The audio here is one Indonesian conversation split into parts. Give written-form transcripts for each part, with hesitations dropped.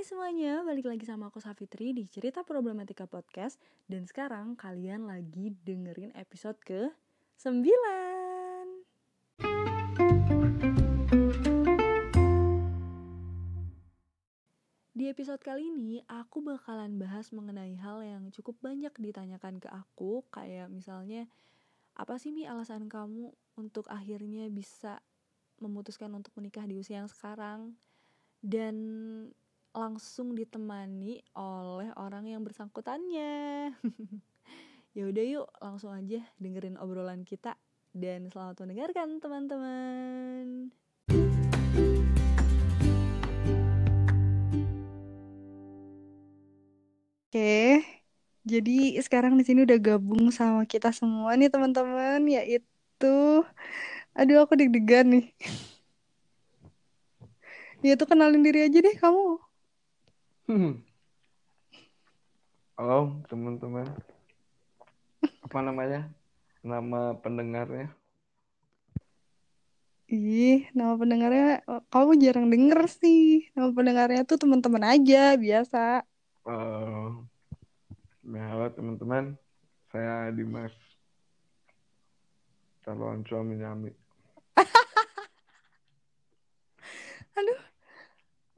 Hai semuanya, balik lagi sama aku Safitri di Cerita Problematika Podcast. Dan sekarang kalian lagi dengerin episode ke-9. Di episode kali ini, aku bakalan bahas mengenai hal yang cukup banyak ditanyakan ke aku. Kayak misalnya, apa sih Mi alasan kamu untuk akhirnya bisa memutuskan untuk menikah di usia yang sekarang? Dan langsung ditemani oleh orang yang bersangkutannya. Yaudah yuk langsung aja dengerin obrolan kita dan selamat mendengarkan teman-teman. Oke, jadi sekarang di sini udah gabung sama kita semua nih teman-teman, yaitu aku deg-degan nih. Ya tuh kenalin diri aja deh kamu. Halo teman-teman. Apa namanya? Nama pendengarnya? Ih, nama pendengarnya kamu jarang denger sih. Nama pendengarnya tuh teman-teman aja, biasa. Halo teman-teman. Saya Dimas. Calon suami Nyami. Aduh.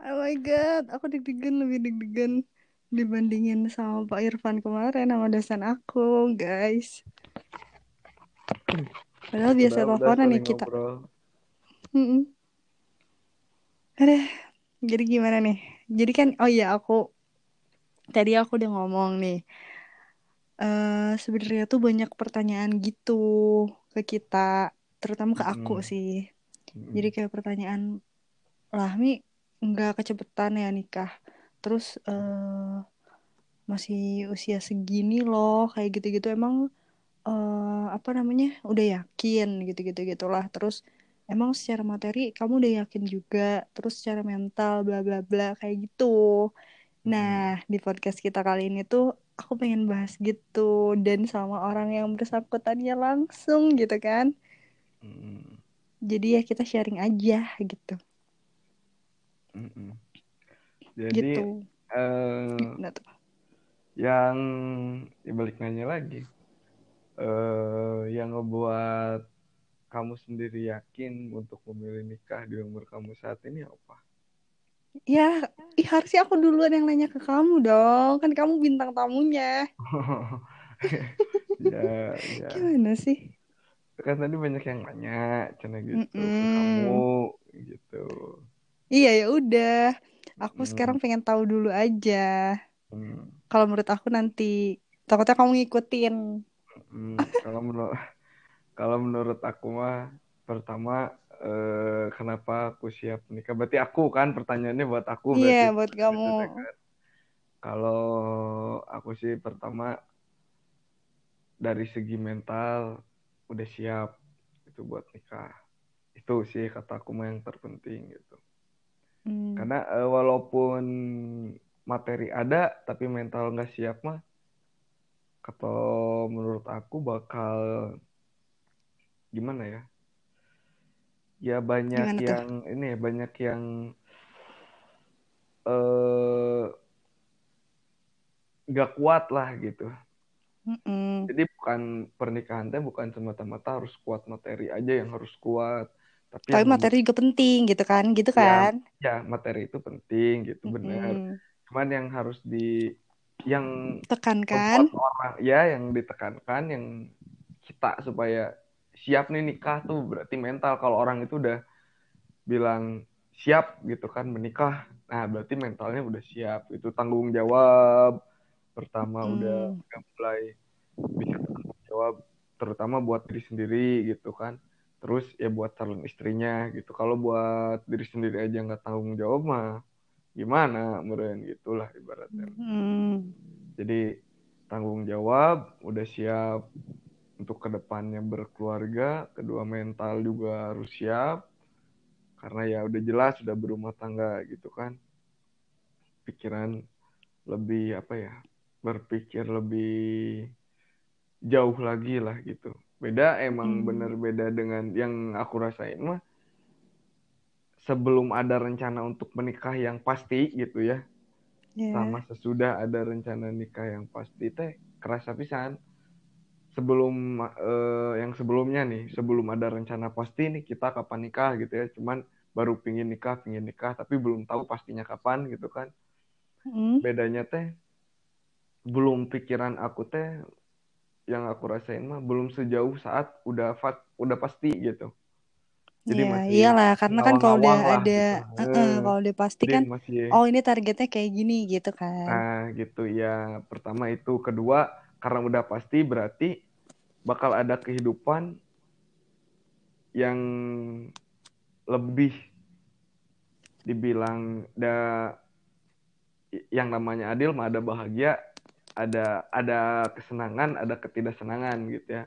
Oh my god, aku lebih deg-degan dibandingin sama Pak Irfan kemarin sama dosen aku, guys. Padahal biasa teleponan nih kita. Jadi gimana nih? Jadi kan, aku udah ngomong nih. Sebenarnya tuh banyak pertanyaan gitu ke kita, terutama ke aku sih. Jadi kayak pertanyaan, lah Mi, nggak kecepetan ya nikah, terus masih usia segini loh, kayak gitu-gitu, emang udah yakin gitu-gitulah, terus emang secara materi kamu udah yakin juga, terus secara mental bla bla bla kayak gitu. Nah di podcast kita kali ini tuh aku pengen bahas gitu dan sama orang yang bersangkutannya langsung gitu kan. Jadi ya kita sharing aja gitu. Jadi gitu. Yang dibalik nanya lagi, yang ngebuat kamu sendiri yakin untuk memilih nikah di umur kamu saat ini apa? Ya harusnya aku duluan yang nanya ke kamu dong, kan kamu bintang tamunya. ya. Gimana sih? Kan tadi banyak yang nanya, cina gitu kamu gitu. Iya ya udah, aku sekarang pengen tahu dulu aja. Kalau menurut aku nanti takutnya kamu ngikutin. Kalau menurut aku mah pertama kenapa aku siap menikah? Berarti aku kan pertanyaannya buat aku. Iya buat kamu. Kalau aku sih pertama dari segi mental udah siap itu buat nikah. Itu sih kata aku mah yang terpenting gitu. Karena walaupun materi ada tapi mental nggak siap mah, kalau menurut aku bakal gimana ya? Ya banyak gimana yang tuh? Ini banyak yang nggak kuat lah gitu. Jadi bukan pernikahan teh bukan semata-mata harus kuat materi aja yang harus kuat. Tapi materi juga penting gitu kan, Ya materi itu penting gitu, benar. Cuman yang harus yang tekankan orang, ya yang ditekankan, yang kita supaya siap nih nikah tuh berarti mental. Kalau orang itu udah bilang siap gitu kan menikah, nah berarti mentalnya udah siap. Itu tanggung jawab pertama udah mulai bisa tanggung jawab, terutama buat diri sendiri gitu kan. Terus ya buat calon istrinya gitu. Kalau buat diri sendiri aja nggak tanggung jawab mah gimana, meren gitulah ibaratnya. Jadi tanggung jawab, udah siap untuk kedepannya berkeluarga, kedua mental juga harus siap karena ya udah jelas udah berumah tangga gitu kan. Pikiran lebih berpikir lebih jauh lagi lah gitu. Beda emang bener beda dengan yang aku rasain mah sebelum ada rencana untuk menikah yang pasti gitu ya. sama sesudah ada rencana nikah yang pasti teh kerasa pisan. Sebelum yang sebelumnya nih, sebelum ada rencana pasti nih kita kapan nikah gitu ya, cuman baru pingin nikah tapi belum tahu pastinya kapan gitu kan. Bedanya teh belum pikiran aku teh yang aku rasain mah belum sejauh saat udah pasti gitu. Jadi ya, iyalah karena kan kalau udah ada gitu. Kalau udah pasti kan masih, oh ini targetnya kayak gini gitu kan. Nah gitu ya, pertama itu. Kedua, karena udah pasti berarti bakal ada kehidupan yang lebih dibilang ada yang namanya adil mah ada bahagia, ada kesenangan, ada ketidaksenangan gitu ya.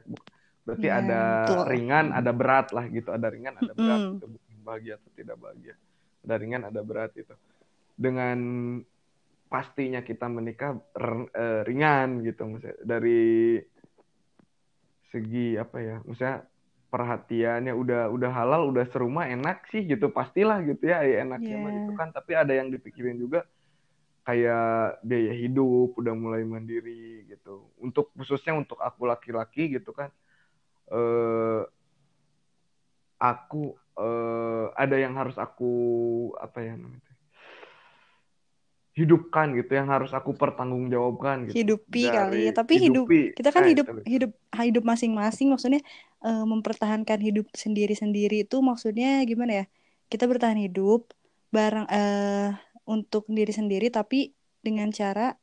Berarti ya, ada betul. Ringan, ada berat lah gitu. Ada ringan, ada berat gitu. Bukan bahagia atau tidak bahagia. Ada ringan, ada berat gitu. Dengan pastinya kita menikah ringan gitu misalnya. Dari segi apa ya? Misalnya perhatiannya udah halal, udah serumah, enak sih gitu. Pastilah gitu ya, enaknya mah gitu kan. Tapi ada yang dipikirin juga kayak biaya hidup, udah mulai mandiri gitu. Untuk khususnya untuk aku laki-laki gitu kan, aku ada yang harus aku apa ya namanya hidupkan gitu, yang harus aku pertanggungjawabkan gitu. Hidupi kali ya, tapi hidup kita kan hidup masing-masing, maksudnya mempertahankan hidup sendiri-sendiri itu maksudnya gimana ya? Kita bertahan hidup bareng untuk diri sendiri tapi dengan cara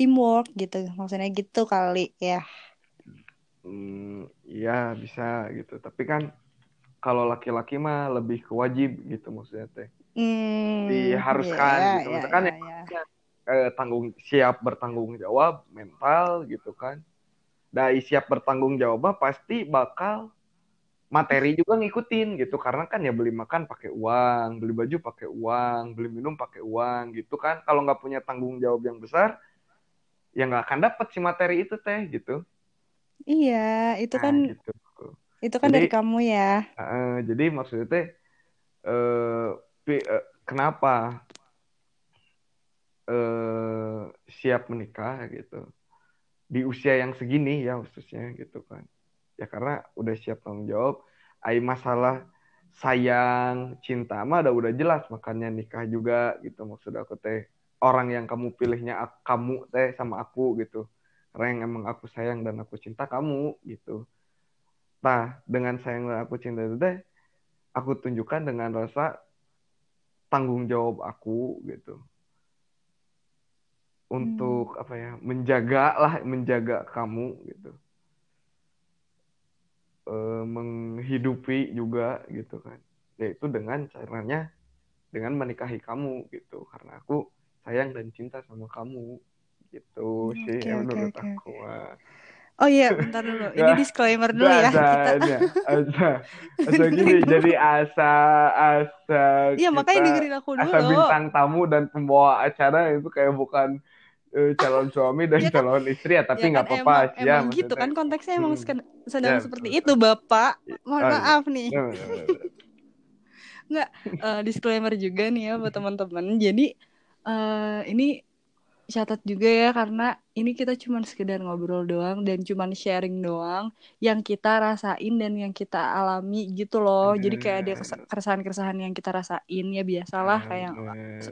teamwork gitu, maksudnya gitu kali ya. Ya bisa gitu, tapi kan kalau laki-laki mah lebih kewajib gitu maksudnya teh. Diharuskan gitu kan ya. Siap bertanggung jawab mental gitu kan. Dari siap bertanggung jawab pasti bakal materi juga ngikutin gitu, karena kan ya beli makan pakai uang, beli baju pakai uang, beli minum pakai uang gitu kan. Kalau nggak punya tanggung jawab yang besar, ya nggak akan dapat si materi itu teh gitu. Iya, itu kan gitu. Itu kan jadi, dari kamu ya. Jadi maksudnya teh kenapa siap menikah gitu di usia yang segini ya khususnya gitu kan. Ya karena udah siap tanggung jawab. Masalah sayang, cinta mah udah jelas, makanya nikah juga gitu maksud aku teh. Orang yang kamu pilihnya kamu teh sama aku gitu. Karena yang emang aku sayang dan aku cinta kamu gitu. Nah, dengan sayang dan aku cinta itu teh aku tunjukkan dengan rasa tanggung jawab aku gitu. Untuk apa ya? Menjaga kamu gitu. Menghidupi juga gitu kan, yaitu dengan caranya dengan menikahi kamu gitu, karena aku sayang dan cinta sama kamu gitu sih menurut aku. Oh iya, bentar dulu, ini disclaimer dulu ya kita. Gini, jadi asa ya, makanya dengerin aku dulu. Asa bintang tamu dan pembawa acara itu kayak bukan calon suami dan ya kan, calon istri ya, tapi nggak ya kan, apa-apa sih ya. Gitu kan konteksnya emang sedang seperti itu, Bapak. Mohon maaf nih. Nggak disclaimer juga nih ya buat teman-teman. Jadi ini catat juga ya, karena ini kita cuma sekedar ngobrol doang dan cuma sharing doang yang kita rasain dan yang kita alami gitu loh. Jadi kayak ada keresahan-keresahan yang kita rasain ya, biasalah kayak yang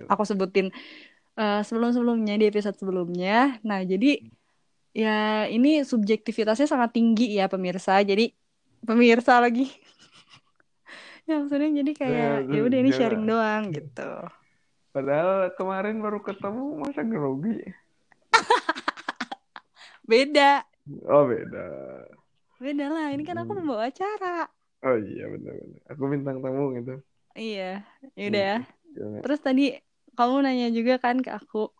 aku sebutin sebelumnya di episode sebelumnya. Nah jadi ya ini subjektivitasnya sangat tinggi ya pemirsa. Jadi pemirsa lagi ya maksudnya jadi kayak ya udah ini sharing doang gitu. Padahal kemarin baru ketemu masa grogi. Beda. Oh beda lah, ini kan aku membawa acara. Oh iya benar-benar, aku bintang tamu gitu. Iya yaudah ya. Terus tadi kamu nanya juga kan ke aku,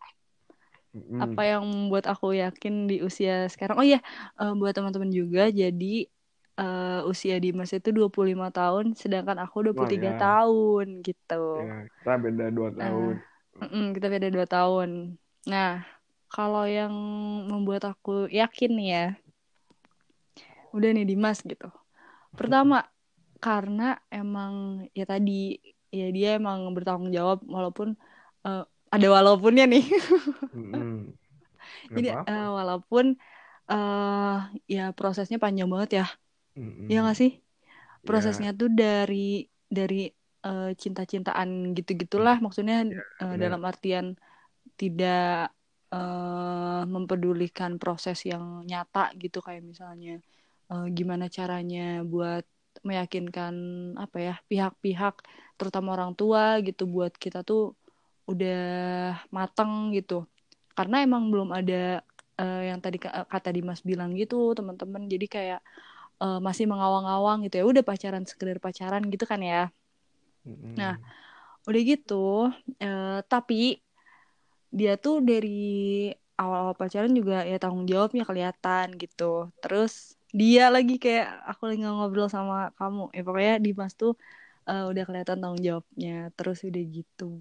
apa yang membuat aku yakin di usia sekarang. Oh iya, buat teman-teman juga, jadi usia Dimas itu 25 tahun, sedangkan aku 23 tahun gitu. Ya, kita beda 2 tahun. Kita beda 2 tahun. Nah, kalau yang membuat aku yakin nih ya, udah nih Dimas gitu. Pertama, karena emang ya tadi, ya dia emang bertanggung jawab walaupun ada walaupunnya nih. Jadi walaupun ya prosesnya panjang banget ya. Iya nggak sih? Prosesnya tuh dari cinta-cintaan gitu-gitulah, maksudnya dalam artian tidak mempedulikan proses yang nyata gitu, kayak misalnya gimana caranya buat meyakinkan apa ya pihak-pihak terutama orang tua gitu buat kita tuh udah mateng gitu, karena emang belum ada yang tadi kata Dimas bilang gitu teman-teman, jadi kayak masih mengawang-awang gitu ya, udah pacaran sekedar pacaran gitu kan ya. Nah udah gitu tapi dia tuh dari awal-awal pacaran juga ya tanggung jawabnya kelihatan gitu. Terus dia lagi kayak aku lagi ngobrol sama kamu ya, pokoknya Dimas tuh udah kelihatan tanggung jawabnya. Terus udah gitu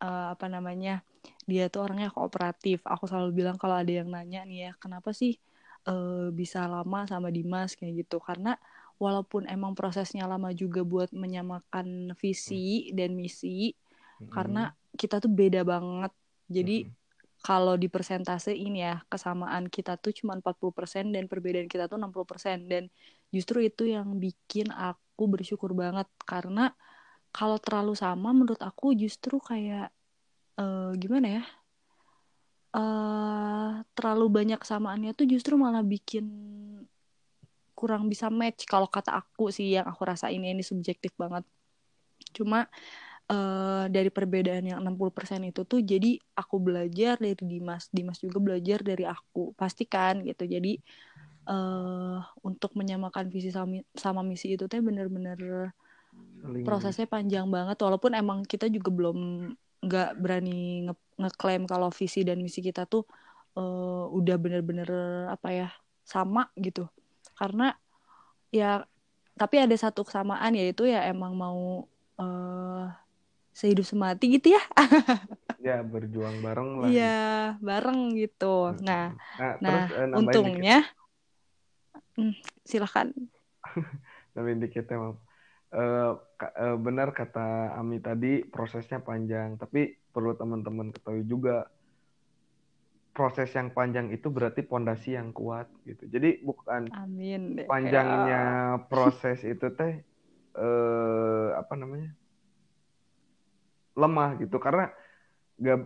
apa namanya, dia tuh orangnya kooperatif. Aku selalu bilang kalau ada yang nanya nih ya, kenapa sih bisa lama sama Dimas kayak gitu, karena walaupun emang prosesnya lama juga buat menyamakan visi dan misi, karena kita tuh beda banget. Jadi kalau di persentase ini ya, kesamaan kita tuh cuma 40% dan perbedaan kita tuh 60%. Dan justru itu yang bikin aku bersyukur banget, karena kalau terlalu sama menurut aku justru kayak gimana ya, terlalu banyak kesamaannya tuh justru malah bikin kurang bisa match. Kalau kata aku sih, yang aku rasain ini subjektif banget. Cuma dari perbedaan yang 60% itu tuh, jadi aku belajar dari Dimas, Dimas juga belajar dari aku, pastikan gitu. Jadi untuk menyamakan visi sama misi itu tuh bener-bener prosesnya panjang banget. Walaupun emang kita juga belum gak berani ngeklaim kalau visi dan misi kita tuh udah bener-bener apa ya sama gitu, karena ya tapi ada satu kesamaan, yaitu ya emang mau sehidup semati gitu ya. Ya berjuang bareng lah. Iya bareng gitu. Nah terus, untungnya silakan. Nambahin dikit ya, Mam. Benar kata Ami tadi, prosesnya panjang. Tapi perlu teman-teman ketahui juga, proses yang panjang itu berarti pondasi yang kuat gitu. Jadi bukan panjangnya proses itu teh apa namanya lemah gitu, karena nggak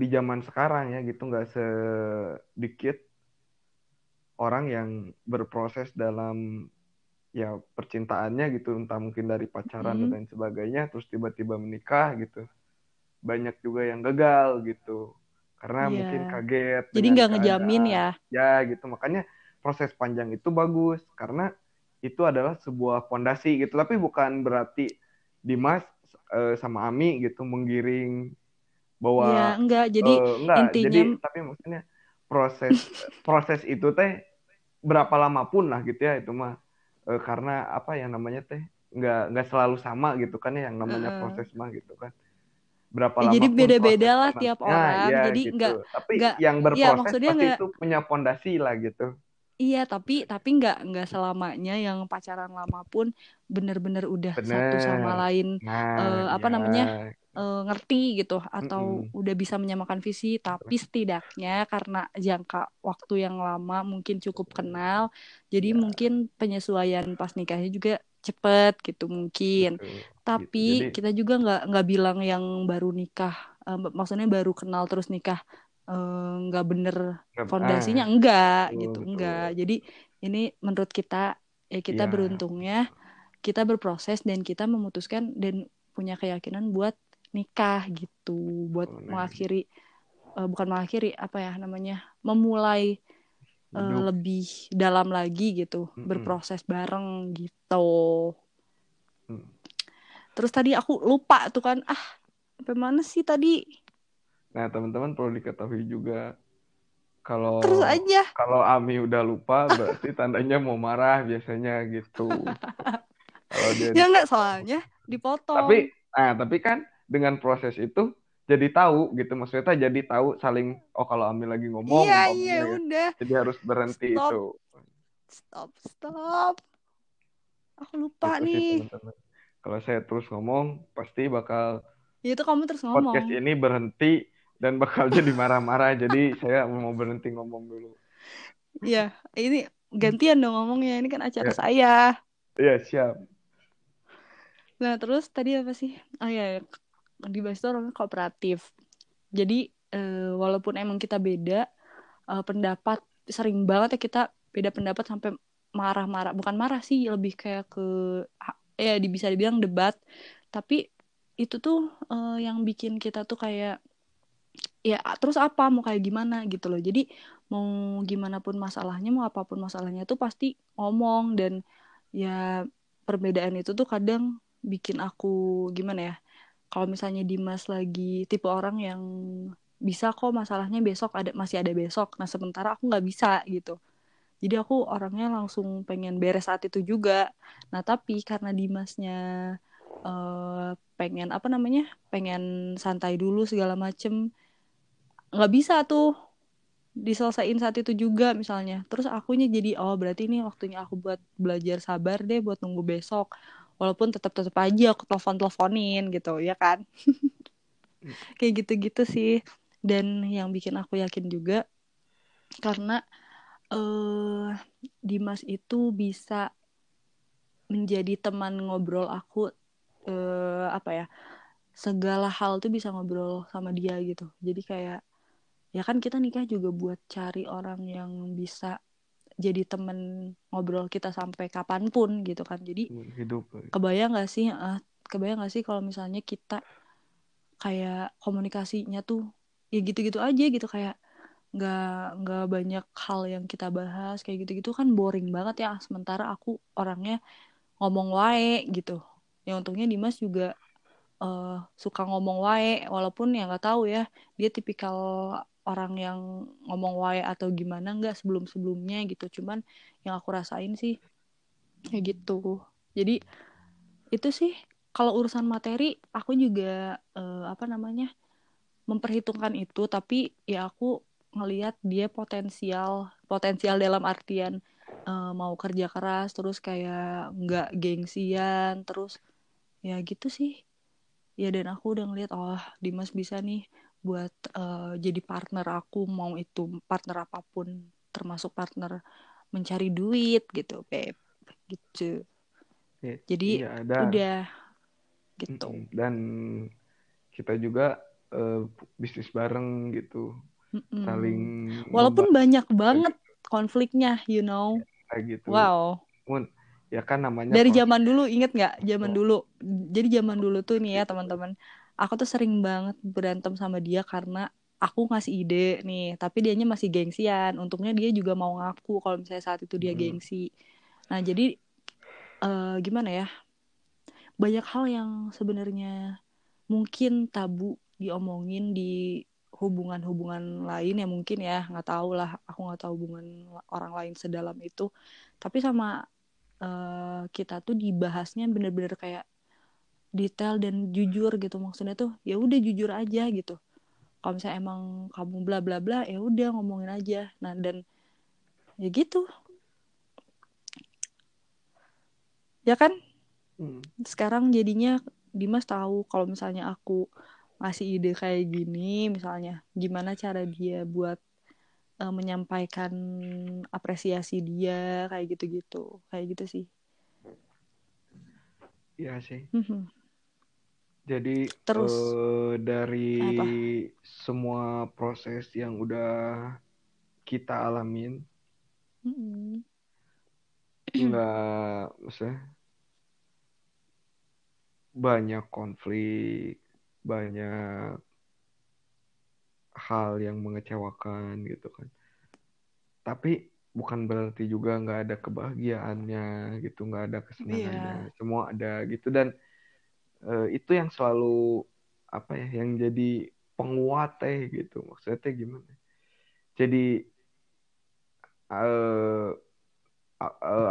di zaman sekarang ya gitu, nggak sedikit orang yang berproses dalam ya percintaannya gitu, entah mungkin dari pacaran dan sebagainya, terus tiba-tiba menikah gitu. Banyak juga yang gagal gitu karena mungkin kaget, jadi nggak ngejamin ya gitu. Makanya proses panjang itu bagus karena itu adalah sebuah fondasi gitu, tapi bukan berarti Dimas sama Ami gitu menggiring bahwa ya, enggak. Jadi intinya jadi, tapi maksudnya proses itu teh berapa lama pun lah gitu ya, itu mah karena apa yang namanya teh nggak selalu sama gitu kan ya, yang namanya proses mah gitu kan berapa lama. Jadi beda-beda lah tiap orang. Ya, jadi gitu. Enggak yang berproses ya, pasti itu punya fondasi lah gitu. Iya, tapi nggak selamanya yang pacaran lama pun benar-benar udah satu sama lain apa namanya ngerti gitu atau udah bisa menyamakan visi. Tapi setidaknya karena jangka waktu yang lama mungkin cukup kenal, jadi mungkin penyesuaian pas nikahnya juga cepet gitu mungkin. Tapi jadi, kita juga nggak bilang yang baru nikah, maksudnya baru kenal terus nikah nggak bener fondasinya, enggak gitu, enggak. Jadi ini menurut kita ya kita beruntungnya kita berproses dan kita memutuskan dan punya keyakinan buat nikah gitu, buat mengakhiri bukan mengakhiri apa ya namanya, memulai lebih dalam lagi gitu, berproses bareng gitu. Terus tadi aku lupa tuh kan, sampai mana sih tadi? Nah, teman-teman perlu diketahui juga kalau Ami udah lupa berarti tandanya mau marah biasanya gitu. Ya enggak, soalnya dipotong. Tapi kan dengan proses itu jadi tahu gitu, maksudnya jadi tahu saling kalau Ami lagi ngomong. Iya, udah. Jadi harus berhenti itu. Stop. Aku lupa gitu nih. Kalau saya terus ngomong pasti bakal Itu kamu terus ngomong. Podcast ini berhenti dan bakal jadi marah-marah. Jadi saya mau berhenti ngomong dulu. Iya, ini gantian dong ngomongnya. Ini kan acara saya. Iya, siap. Nah, terus tadi apa sih? Oh iya, dibahas itu orangnya kooperatif. Jadi, walaupun emang kita beda pendapat, sering banget ya kita beda pendapat sampai marah-marah. Bukan marah sih, lebih kayak ke, ya bisa dibilang debat. Tapi itu tuh yang bikin kita tuh kayak, ya terus apa, mau kayak gimana gitu loh. Jadi mau gimana pun masalahnya, mau apapun masalahnya tuh pasti ngomong. Dan ya perbedaan itu tuh kadang bikin aku gimana ya. Kalau misalnya Dimas lagi tipe orang yang bisa kok masalahnya besok masih ada besok. Nah sementara aku gak bisa gitu. Jadi aku orangnya langsung pengen beres saat itu juga. Nah tapi karena Dimasnya pengen apa namanya, pengen santai dulu segala macem, nggak bisa tuh diselesain saat itu juga misalnya. Terus akunya jadi oh berarti ini waktunya aku buat belajar sabar deh buat nunggu besok, walaupun tetap aja aku teleponin gitu ya kan. Kayak gitu-gitu sih. Dan yang bikin aku yakin juga karena Dimas itu bisa menjadi teman ngobrol aku. Apa ya, segala hal tuh bisa ngobrol sama dia gitu. Jadi kayak ya kan kita nikah juga buat cari orang yang bisa jadi temen ngobrol kita sampai kapanpun gitu kan. Jadi hidup, kebayang nggak sih kalau misalnya kita kayak komunikasinya tuh ya gitu-gitu aja gitu, kayak nggak banyak hal yang kita bahas kayak gitu-gitu kan boring banget ya. Sementara aku orangnya ngomong wae gitu. Ya untungnya Dimas juga suka ngomong wae, walaupun ya nggak tahu ya dia tipikal orang yang ngomong wae atau gimana nggak sebelum-sebelumnya gitu. Cuman yang aku rasain sih ya gitu. Jadi itu sih kalau urusan materi aku juga memperhitungkan itu. Tapi ya aku ngelihat dia potensial dalam artian mau kerja keras, terus kayak nggak gengsian, terus ya gitu sih. Ya dan aku udah ngeliat, oh Dimas bisa nih buat jadi partner aku, mau itu partner apapun, termasuk partner mencari duit gitu, babe. Gitu. Ya, jadi ya, udah gitu. Dan kita juga bisnis bareng gitu. Mm-mm. Saling walaupun banyak banget konfliknya, you know. Gitu. Wow. Ya kan namanya dari zaman dulu, inget gak? Jadi zaman dulu tuh nih ya teman-teman, aku tuh sering banget berantem sama dia karena aku ngasih ide nih, tapi dianya masih gengsian. Untungnya dia juga mau ngaku kalau misalnya saat itu dia gengsi. Nah jadi gimana ya, banyak hal yang sebenarnya mungkin tabu diomongin di hubungan-hubungan lain ya mungkin ya. Gak tau lah, aku gak tahu hubungan orang lain sedalam itu. Tapi sama kita tuh dibahasnya bener-bener kayak detail dan jujur gitu. Maksudnya tuh ya udah jujur aja gitu. Kalau misalnya emang kamu bla bla bla ya udah ngomongin aja. Nah dan ya gitu. Ya kan? Sekarang jadinya Dimas tahu kalau misalnya aku ngasih ide kayak gini misalnya, gimana cara dia buat menyampaikan apresiasi dia kayak gitu sih. Iya sih. Jadi terus dari apa? Semua proses yang udah kita alamin, nggak maksudnya banyak konflik, banyak hal yang mengecewakan gitu kan. Tapi bukan berarti juga nggak ada kebahagiaannya gitu, nggak ada kesenangannya. Yeah. Semua ada gitu. Dan itu yang selalu apa ya, yang jadi penguat gitu. Maksudnya gimana? Jadi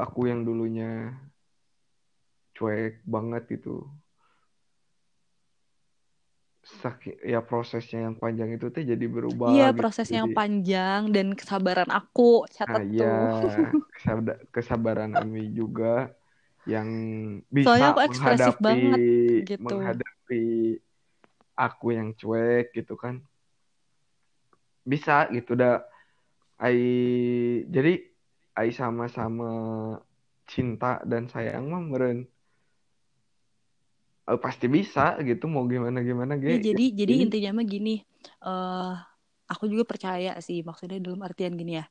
aku yang dulunya cuek banget gitu. Ya prosesnya yang panjang itu tuh jadi berubah. Iya gitu. Prosesnya jadi yang panjang dan kesabaran aku catat tuh. Kesabaran Ami juga yang bisa soalnya aku menghadapi banget, gitu. Menghadapi aku yang cuek gitu kan. Bisa gitu dah. Jadi ai sama-sama cinta dan sayang mah meren. Pasti bisa gitu, mau gimana-gimana gitu. Ya, jadi intinya mah gini, aku juga percaya sih, maksudnya dalam artian gini ya.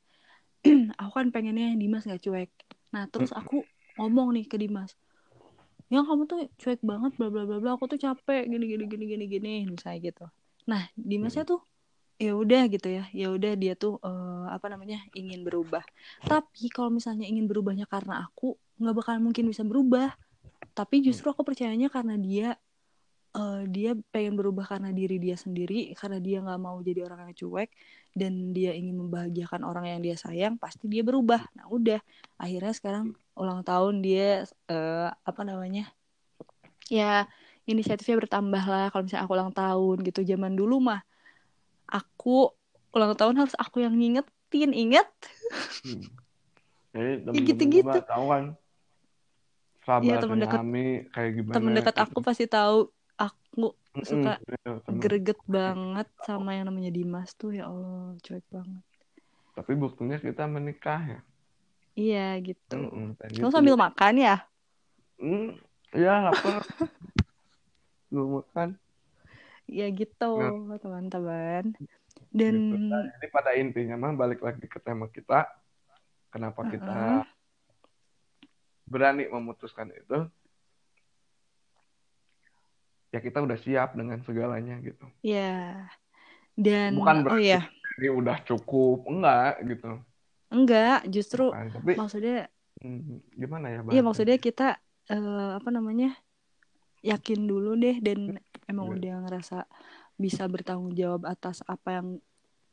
Aku kan pengennya Dimas enggak cuek. Nah, terus aku ngomong nih ke Dimas. Ya kamu tuh cuek banget bla bla bla bla, aku tuh capek gini misalnya gitu. Nah, Dimasnya tuh ya udah gitu ya. Ya udah dia tuh ingin berubah. Tapi kalau misalnya ingin berubahnya karena aku, enggak bakal mungkin bisa berubah. Tapi justru aku percayanya karena dia pengen berubah karena diri dia sendiri, karena dia enggak mau jadi orang yang cuek dan dia ingin membahagiakan orang yang dia sayang, pasti dia berubah. Nah, udah. Akhirnya sekarang ulang tahun dia ya inisiatifnya bertambah lah. Kalau misalnya aku ulang tahun gitu, zaman dulu mah aku ulang tahun harus aku yang inget. Jadi temen-temen tahu kan, sahabat kami kayak gimana. Temen dekat gitu. Aku pasti tahu. Aku suka greget banget sama yang namanya Dimas tuh, ya Allah cuek banget. Tapi buktinya kita menikah ya. Iya gitu. Kamu sambil makan ya? Ya lapar. Belum makan. Ya gitu nah, teman-teman. Dan gitu. Nah, jadi pada intinya mah balik lagi ke tema kita, kenapa kita berani memutuskan itu, ya kita udah siap dengan segalanya gitu. Iya. Dan bukan berarti ini udah cukup, enggak gitu. Enggak, justru nah, tapi, maksudnya gimana ya? Iya maksudnya kita yakin dulu deh, dan emang udah ngerasa bisa bertanggung jawab atas apa yang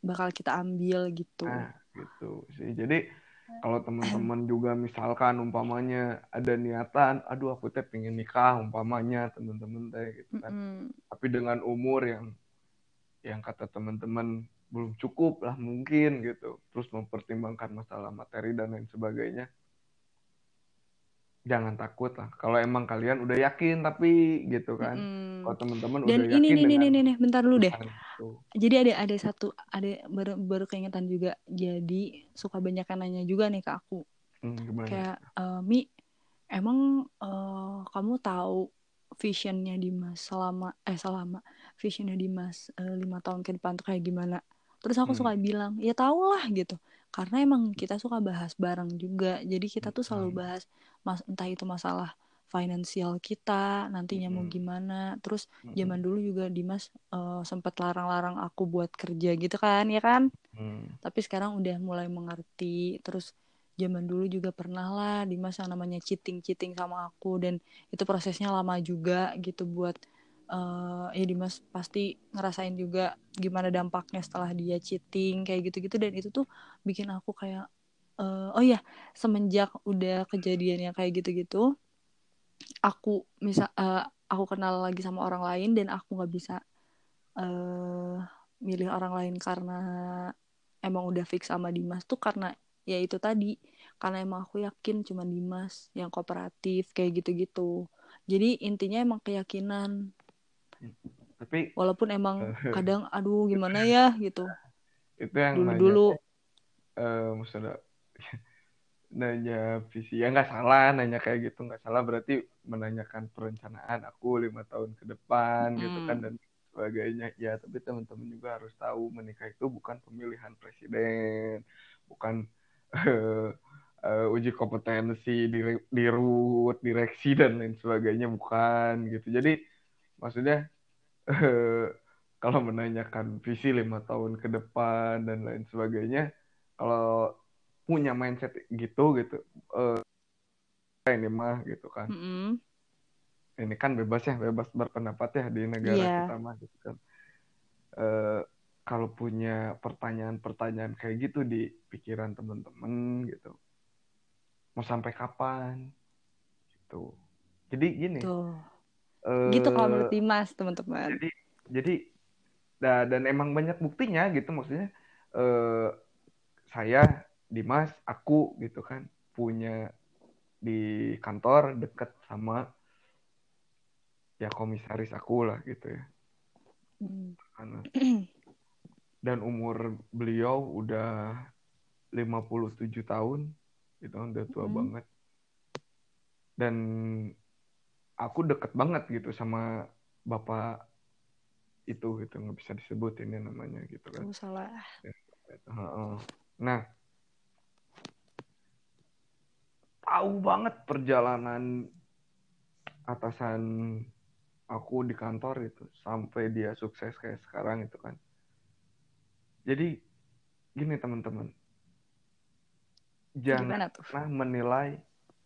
bakal kita ambil gitu. Nah, gitu sih. Jadi kalau teman-teman juga misalkan umpamanya ada niatan, aduh aku teh pengen nikah umpamanya teman-teman teh gitu kan. Tapi dengan umur yang kata teman-teman belum cukup lah mungkin gitu. Terus mempertimbangkan masalah materi dan lain sebagainya. Jangan takut lah. Kalau emang kalian udah yakin tapi gitu kan. Kalau teman-teman udah yakin. Dan ini bentar dulu deh. Itu. Jadi ada baru keingetan juga. Jadi suka banyak yang nanya juga nih ke aku. Kayak Mi, emang kamu tahu visionnya Dimas visionnya Dimas 5 tahun ke depan tuh kayak gimana? Terus aku suka bilang, ya tau lah gitu. Karena emang kita suka bahas bareng juga. Jadi kita tuh selalu bahas, entah itu masalah finansial kita, nantinya mau gimana. Terus zaman dulu juga Dimas sempat larang-larang aku buat kerja gitu kan, ya kan? Tapi sekarang udah mulai mengerti. Terus zaman dulu juga pernah lah Dimas yang namanya cheating-cheating sama aku. Dan itu prosesnya lama juga gitu buat... Dimas pasti ngerasain juga gimana dampaknya setelah dia cheating kayak gitu-gitu, dan itu tuh bikin aku kayak semenjak udah kejadiannya kayak gitu-gitu aku aku kenal lagi sama orang lain, dan aku nggak bisa milih orang lain karena emang udah fix sama Dimas tuh karena ya itu tadi, karena emang aku yakin cuma Dimas yang kooperatif kayak gitu-gitu. Jadi intinya emang keyakinan. Tapi walaupun emang kadang aduh gimana ya gitu. Itu yang dulu maksudnya nanya visi ya nggak salah berarti menanyakan perencanaan aku 5 tahun ke depan gitu kan dan sebagainya ya. Tapi teman-teman juga harus tahu, menikah itu bukan pemilihan presiden, bukan uji kompetensi di RUT, direksi dan lain sebagainya, bukan gitu. Jadi maksudnya kalau menanyakan visi 5 tahun ke depan dan lain sebagainya, kalau punya mindset gitu ini mah gitu kan. Ini kan bebas berpendapat ya di negara kita mah gitu kan. Kalau punya pertanyaan-pertanyaan kayak gitu di pikiran teman-teman gitu, mau sampai kapan gitu. Jadi gini gitu kalau menurut Dimas teman-teman. Jadi dan emang banyak buktinya gitu, maksudnya saya Dimas aku gitu kan punya di kantor deket sama ya komisaris aku lah gitu ya. anak. Dan umur beliau udah 57 tahun, itu udah tua banget. Dan aku deket banget gitu sama bapak itu gitu, nggak bisa disebutin ya namanya gitu kan. Salah. Nah, tahu banget perjalanan atasan aku di kantor itu sampai dia sukses kayak sekarang itu kan. Jadi gini teman-teman, jangan pernah menilai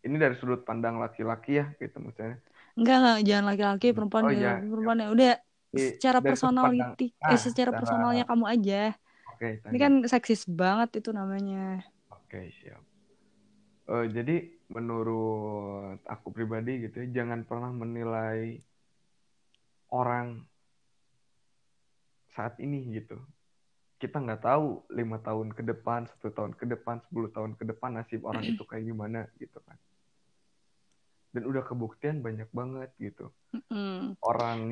ini dari sudut pandang laki-laki ya gitu maksudnya. Enggak, jangan laki-laki, perempuan ya, perempuan ya udah secara personality, secara personalnya kamu aja. Okay, ini kan seksis banget itu namanya. Oke, siap. Jadi menurut aku pribadi gitu ya, jangan pernah menilai orang saat ini gitu. Kita nggak tahu 5 tahun ke depan, 1 tahun ke depan, 10 tahun ke depan nasib orang itu kayak gimana gitu kan. Dan udah kebuktian banyak banget gitu. Orang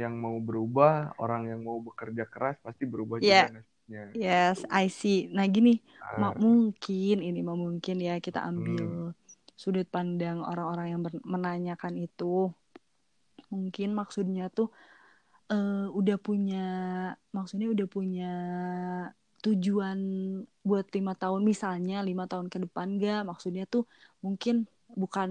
yang mau merubah, orang yang mau bekerja keras pasti berubah juga nasibnya. Yes, gitu. I see. Nah gini, mungkin ya kita ambil sudut pandang orang-orang yang menanyakan itu. Mungkin maksudnya tuh udah punya tujuan buat 5 tahun, misalnya 5 tahun ke depan enggak, maksudnya tuh mungkin bukan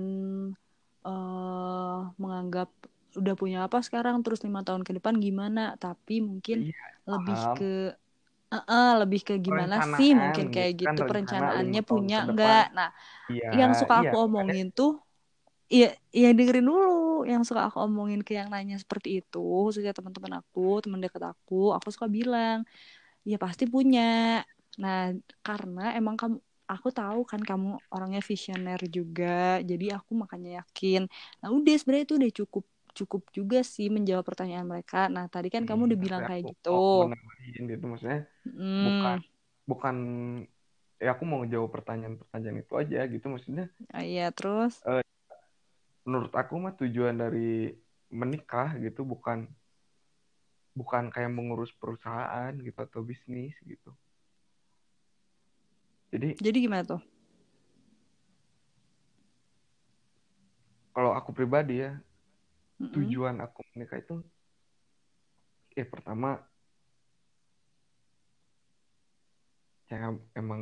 menganggap udah punya apa sekarang terus 5 tahun ke depan gimana, tapi mungkin lebih ke gimana sih mungkin kayak gitu kan, perencanaannya punya enggak. Nah ya, yang suka aku omongin tuh Iya dengerin dulu. Yang suka aku omongin ke yang nanya seperti itu, khususnya teman-teman aku, teman dekat aku suka bilang, ya pasti punya. Nah, karena emang aku tahu kan kamu orangnya visioner juga, jadi aku makanya yakin. Nah, udah sebenarnya itu udah cukup juga sih menjawab pertanyaan mereka. Nah, tadi kan kamu udah bilang kayak gitu. Itu maksudnya bukan. Ya aku mau jawab pertanyaan-pertanyaan itu aja gitu maksudnya. Iya, terus. Menurut aku mah tujuan dari menikah gitu bukan kayak mengurus perusahaan gitu atau bisnis gitu. Jadi gimana tuh? Kalau aku pribadi ya, tujuan aku menikah itu pertama ya emang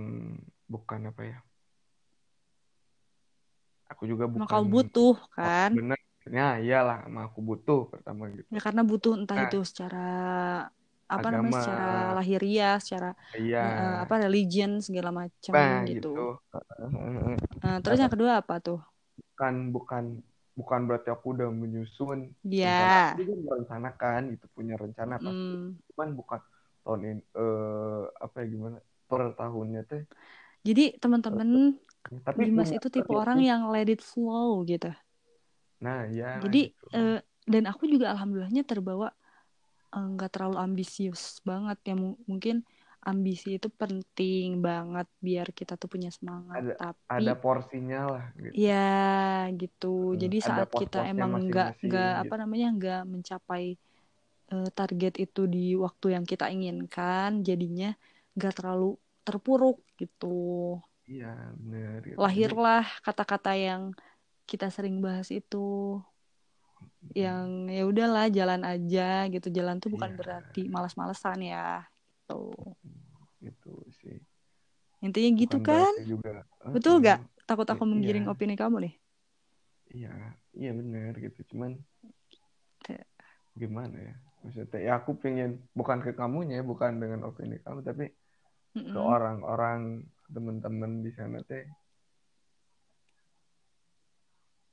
bukan aku juga bukan. Kau butuh kan? Benernya iyalah, aku butuh pertama gitu. Ya karena butuh entah itu secara agama, secara lahiriah, secara religion segala macam gitu. Nah, terus yang kedua apa tuh? Bukan berarti aku udah menyusun. Iya. Aku juga merencanakan gitu, punya rencana pasti. Cuman bukan tahun ini per tahunnya teh. Jadi teman-teman, tapi Dimas itu tipe orang yang let it flow gitu. Nah, ya. Jadi dan aku juga alhamdulillahnya terbawa nggak terlalu ambisius banget ya. Mungkin ambisi itu penting banget biar kita tuh punya semangat. Tapi ada porsinya lah. Gitu. Ya gitu. Jadi saat kita emang nggak nggak mencapai target itu di waktu yang kita inginkan, jadinya nggak terlalu terpuruk gitu. Iya, benar gitu. Lahirlah kata-kata yang kita sering bahas itu. Yang ya udahlah jalan aja gitu. Jalan tuh bukan berarti malas-malesan ya. Gitu sih. Intinya gitu bukan kan? Juga. Betul enggak? Takut aku menggiring opini kamu nih. Iya benar gitu. Cuman gimana ya? Maksudnya ya aku pengen bukan ke kamunya, bukan dengan opini kamu tapi ke orang-orang teman-teman di sana teh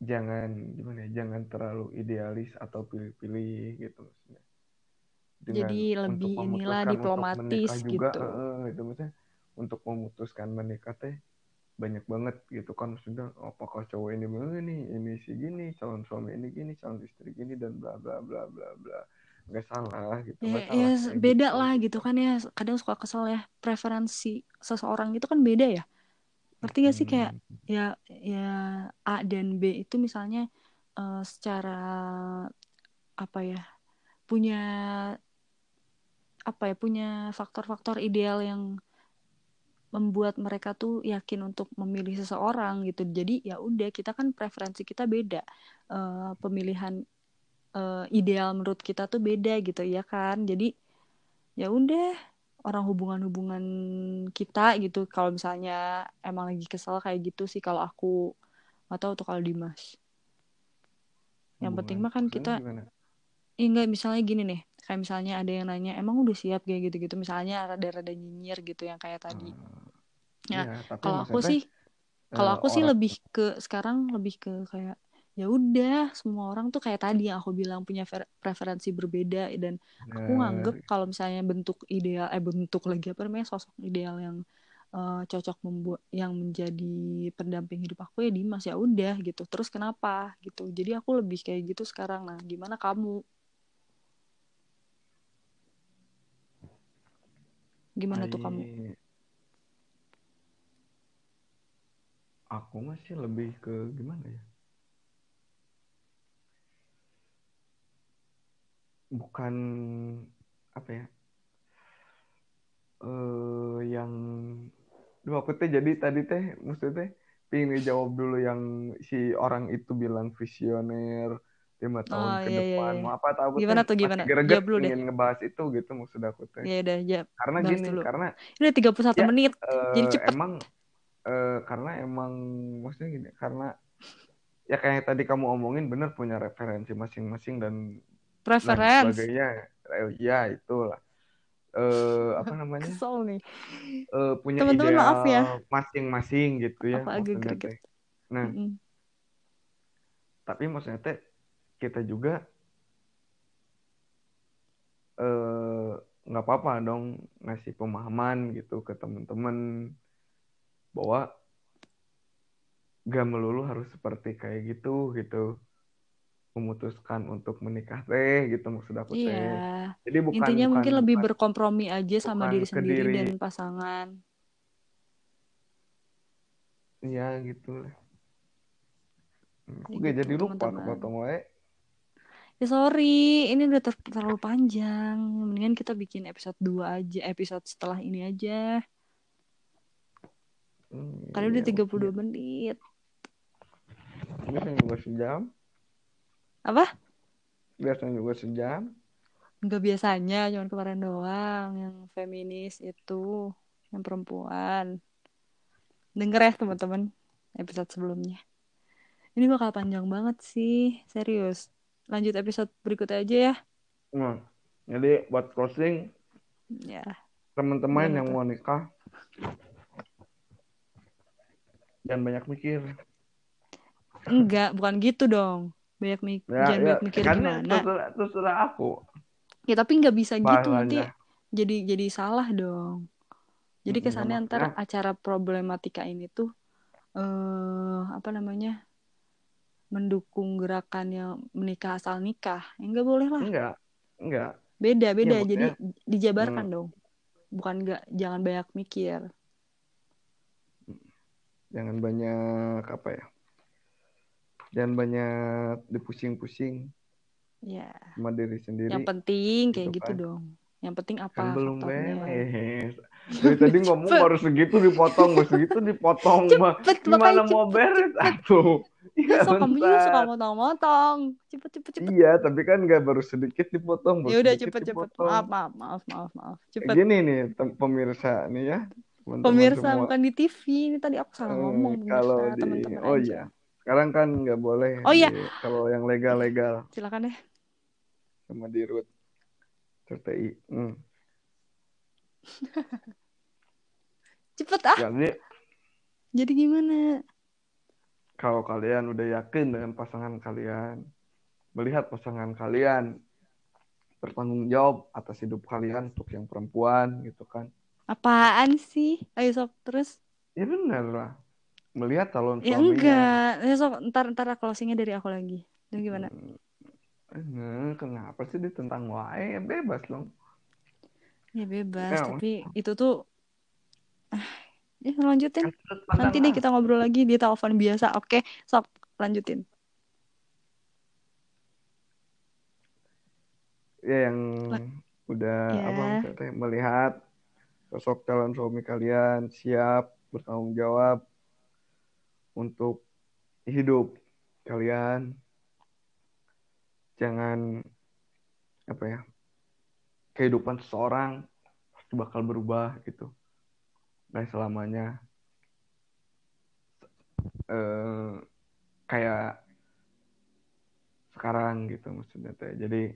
jangan terlalu idealis atau pilih-pilih gitu maksudnya. Jadi lebih inilah diplomatis gitu. Itu maksudnya untuk memutuskan menikah teh banyak banget gitu kan maksudnya apakah cowok ini begini, ini si gini, calon suami ini gini, calon istri gini dan bla bla bla bla bla. Nggak salah gitu. Beda gitu. Lah gitu kan ya. Kadang suka kesel ya. Preferensi seseorang itu kan beda ya. Ngerti gak sih kayak ya A dan B itu misalnya secara punya faktor-faktor ideal yang membuat mereka tuh yakin untuk memilih seseorang gitu. Jadi ya udah, kita kan preferensi kita beda, pemilihan ideal menurut kita tuh beda gitu ya kan. Jadi ya udah, orang hubungan-hubungan kita gitu, kalau misalnya emang lagi kesel kayak gitu sih kalau aku, atau kalau Dimas. Yang penting mah kan kita enggak, misalnya gini nih, kayak misalnya ada yang nanya, emang udah siap kayak gitu-gitu, misalnya rada-rada nyinyir gitu yang kayak tadi. Ya, kalau aku sih, lebih ke sekarang, lebih ke kayak ya udah, semua orang tuh kayak tadi yang aku bilang punya preferensi berbeda, dan aku nganggep kalau misalnya bentuk ideal, sosok ideal yang cocok yang menjadi pendamping hidup aku ya Dimas, ya udah gitu. Terus kenapa gitu? Jadi aku lebih kayak gitu sekarang. Nah, gimana kamu? Gimana tuh kamu? Aku masih lebih ke gimana ya? Bukan apa ya? Yang aku jadi tadi maksudnya pengen ngejawab dulu yang si orang itu bilang visioner 5 tahun ke depan. Mau apa tahu gimana greget pengen ngebahas itu gitu maksud aku teh. Iya udah, ya. Karena gini dulu. Karena udah 31 ya, menit. Jadi cepat. Karena maksudnya gini, karena ya kayak tadi kamu omongin, bener punya referensi masing-masing dan preferensi. Ya itulah. Kesel nih. Punya teman-teman ideal maaf ya, masing-masing gitu ya. Nah, tapi maksudnya kita juga nggak apa-apa dong ngasih pemahaman gitu ke teman-teman bahwa gak melulu harus seperti kayak gitu. Memutuskan untuk menikah gitu maksud aku teh. Iya. Jadi bukan, intinya mungkin lebih berkompromi aja sama diri sendiri dan pasangan. Iya gitu lah. Oke, jadi lupa potong wae. Ya sorry, ini udah terlalu panjang. Mendingan kita bikin episode 2 aja, episode setelah ini aja. Karena udah 32 menit. Ini kan udah sejam. Apa? Biasanya juga sejam. Enggak biasanya, cuman kemarin doang yang feminis itu, yang perempuan. Dengar ya teman-teman episode sebelumnya. Ini bakal panjang banget sih, serius. Lanjut episode berikutnya aja ya. Jadi buat closing ya, teman-teman yang mau nikah jangan banyak mikir. Enggak, bukan gitu dong. Banyak mikir gimana. Terserah aku. Ya tapi nggak bisa bahan gitu nanti. Jadi salah dong. Jadi kesannya ntar acara problematika ini tuh mendukung gerakan yang menikah asal nikah. Ya, nggak boleh lah. Enggak. Beda. Ya, jadi dijabarkan dong. Bukan jangan banyak mikir. Jangan banyak Jangan banyak dipusing-pusing. Iya. Sama diri sendiri. Yang penting kayak gitu dong. Yang penting apa? Kan belum beres. Dari tadi ngomong baru segitu dipotong. Cepet, gimana mau beres? Aduh. Ya, kamu juga suka motong-motong. Cepet. Iya, tapi kan nggak baru sedikit dipotong. Ya udah cepet. Maaf. Cepet. Gini nih pemirsa nih ya. Pemirsa semua. Bukan di TV. Ini tadi aku salah ngomong. Kalau teman-teman. Oh iya. Sekarang kan nggak boleh. Oh iya. Kalau yang legal. Silakan deh. Sama di root. Tertai. Cepet ah. Jadi gimana? Kalau kalian udah yakin dengan pasangan kalian, melihat pasangan kalian bertanggung jawab atas hidup kalian untuk yang perempuan gitu kan. Apaan sih? Ayo sob terus. Ya benar lah. Melihat calon suaminya. Ya enggak. Ntar closingnya dari aku lagi. Jadi gimana? Kenapa sih ditentang wae? Bebas dong. Ya bebas. Ya, tapi itu tuh. Ya lanjutin. Nanti deh kita ngobrol lagi di telepon biasa. Oke, sok lanjutin. ya, yang udah melihat sosok calon suami kalian siap bertanggung jawab untuk hidup kalian. Jangan apa ya, kehidupan seseorang pasti bakal berubah gitu, nggak selamanya kayak sekarang gitu maksudnya teh. Jadi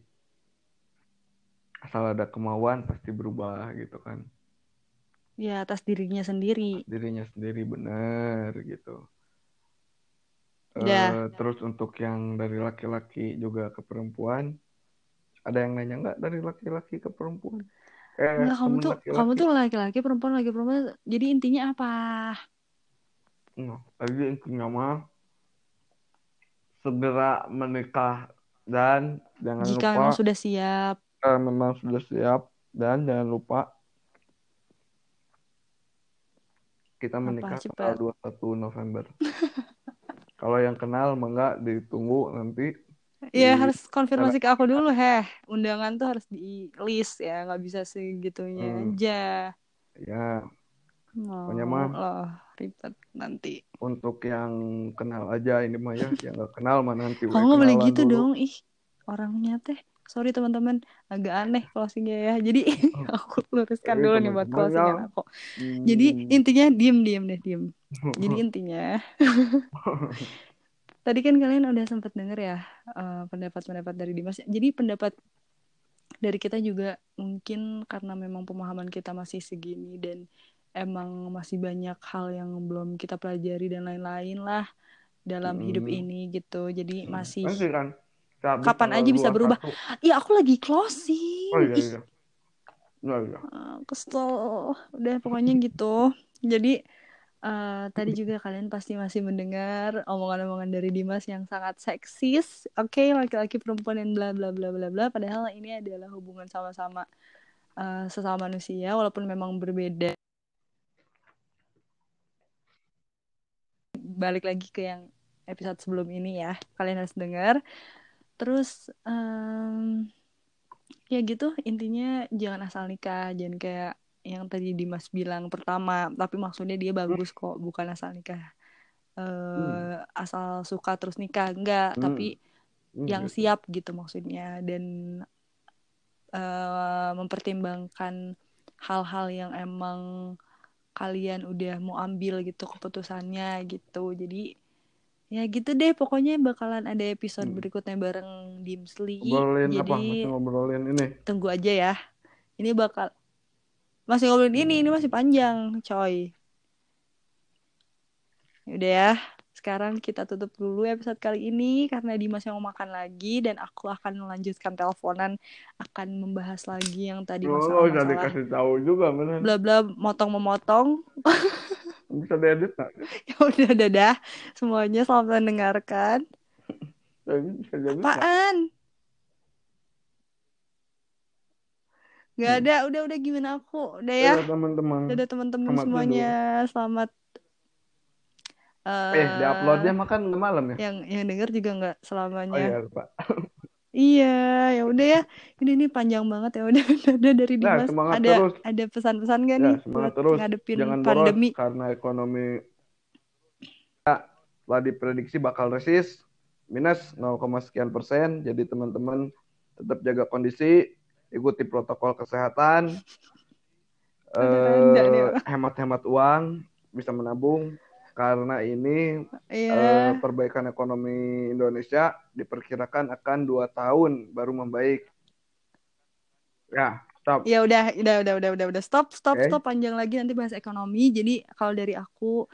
asal ada kemauan pasti berubah gitu kan. Ya, atas dirinya sendiri. Atas dirinya sendiri, bener gitu. Ya. Terus untuk yang dari laki-laki juga ke perempuan, ada yang nanya nggak dari laki-laki ke perempuan? Nggak, kamu tuh laki-laki, perempuan lagi perempuan. Jadi intinya apa? Nah, jadi intinya mah segera menikah dan jangan lupa. Jika memang sudah siap. Memang sudah siap dan jangan lupa kita menikah tanggal 21 November. Kalau yang kenal enggak ditunggu nanti. Iya, harus konfirmasi ke aku dulu, heh. Undangan tuh harus di list ya, enggak bisa segitunya aja. Ya. Pokoknya mah ribet nanti. Untuk yang kenal aja ini mah ya, yang enggak kenal mah nanti. Kalau enggak boleh gitu dulu dong, ih. Orangnya teh, sorry teman-teman, agak aneh closingnya ya. Jadi aku luruskan dulu nih buat closingan aku. Jadi intinya diem. Jadi intinya, tadi kan kalian udah sempat denger ya pendapat-pendapat dari Dimas. Jadi pendapat dari kita juga mungkin karena memang pemahaman kita masih segini dan emang masih banyak hal yang belum kita pelajari dan lain-lain lah dalam hidup ini gitu. Jadi masih kan? Kapan aja bisa berubah. Iya, aku lagi closing. Oh iya. Iya. Kesel. Udah pokoknya gitu. Jadi tadi juga kalian pasti masih mendengar omongan-omongan dari Dimas yang sangat seksis. Oke, laki-laki perempuan yang bla bla bla bla bla. Padahal ini adalah hubungan sama-sama sesama manusia walaupun memang berbeda. Balik lagi ke yang episode sebelum ini ya. Kalian harus dengar. Terus ya gitu, intinya jangan asal nikah, jangan kayak yang tadi Dimas bilang pertama, tapi maksudnya dia bagus kok, bukan asal nikah asal suka terus nikah, enggak, tapi yang siap gitu maksudnya, dan mempertimbangkan hal-hal yang emang kalian udah mau ambil gitu keputusannya gitu. Jadi ya gitu deh, pokoknya bakalan ada episode berikutnya bareng Dimsli. Ngobrolin apa? Masih ngobrolin ini? Tunggu aja ya. Ini bakal masih ngobrolin ini masih panjang, coy. Udah ya, sekarang kita tutup dulu episode kali ini karena Dimas yang mau makan lagi dan aku akan melanjutkan teleponan, akan membahas lagi yang tadi masalah. Oh, udah dikasih tahu juga benar. Bla-bla motong-memotong. Bisa diedit tak? Ya udah, dadah semuanya, selamat mendengarkan. Apaan? Gak ada, udah gimana aku, udah ya. Dadah teman-teman semuanya, selamat. Di-uploadnya makan malam ya. Yang denger juga nggak selamanya. Oh iya, lupa. Iya, ya udah ya. Ini panjang banget ya. Udah dari Dimas. Nah, ada pesan-pesan enggak nih buat ngadepin pandemi? Karena ekonomi telah diprediksi bakal resesi minus 0,sekian%. Jadi teman-teman tetap jaga kondisi, ikuti protokol kesehatan. Hemat-hemat uang, bisa menabung. Karena ini perbaikan ekonomi Indonesia diperkirakan akan 2 tahun baru membaik. Ya, stop. Ya udah stop okay. Stop, panjang lagi nanti bahas ekonomi. Jadi kalau dari aku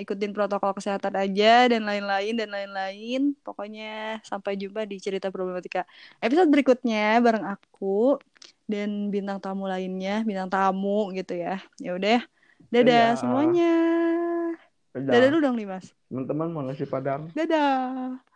ikutin protokol kesehatan aja dan lain-lain. Pokoknya sampai jumpa di Cerita Problematika episode berikutnya bareng aku dan bintang tamu lainnya, gitu ya. Ya udah. Dadah semuanya. Dadah dulu dong nih Mas. Teman-teman mau nasi padang. Dadah.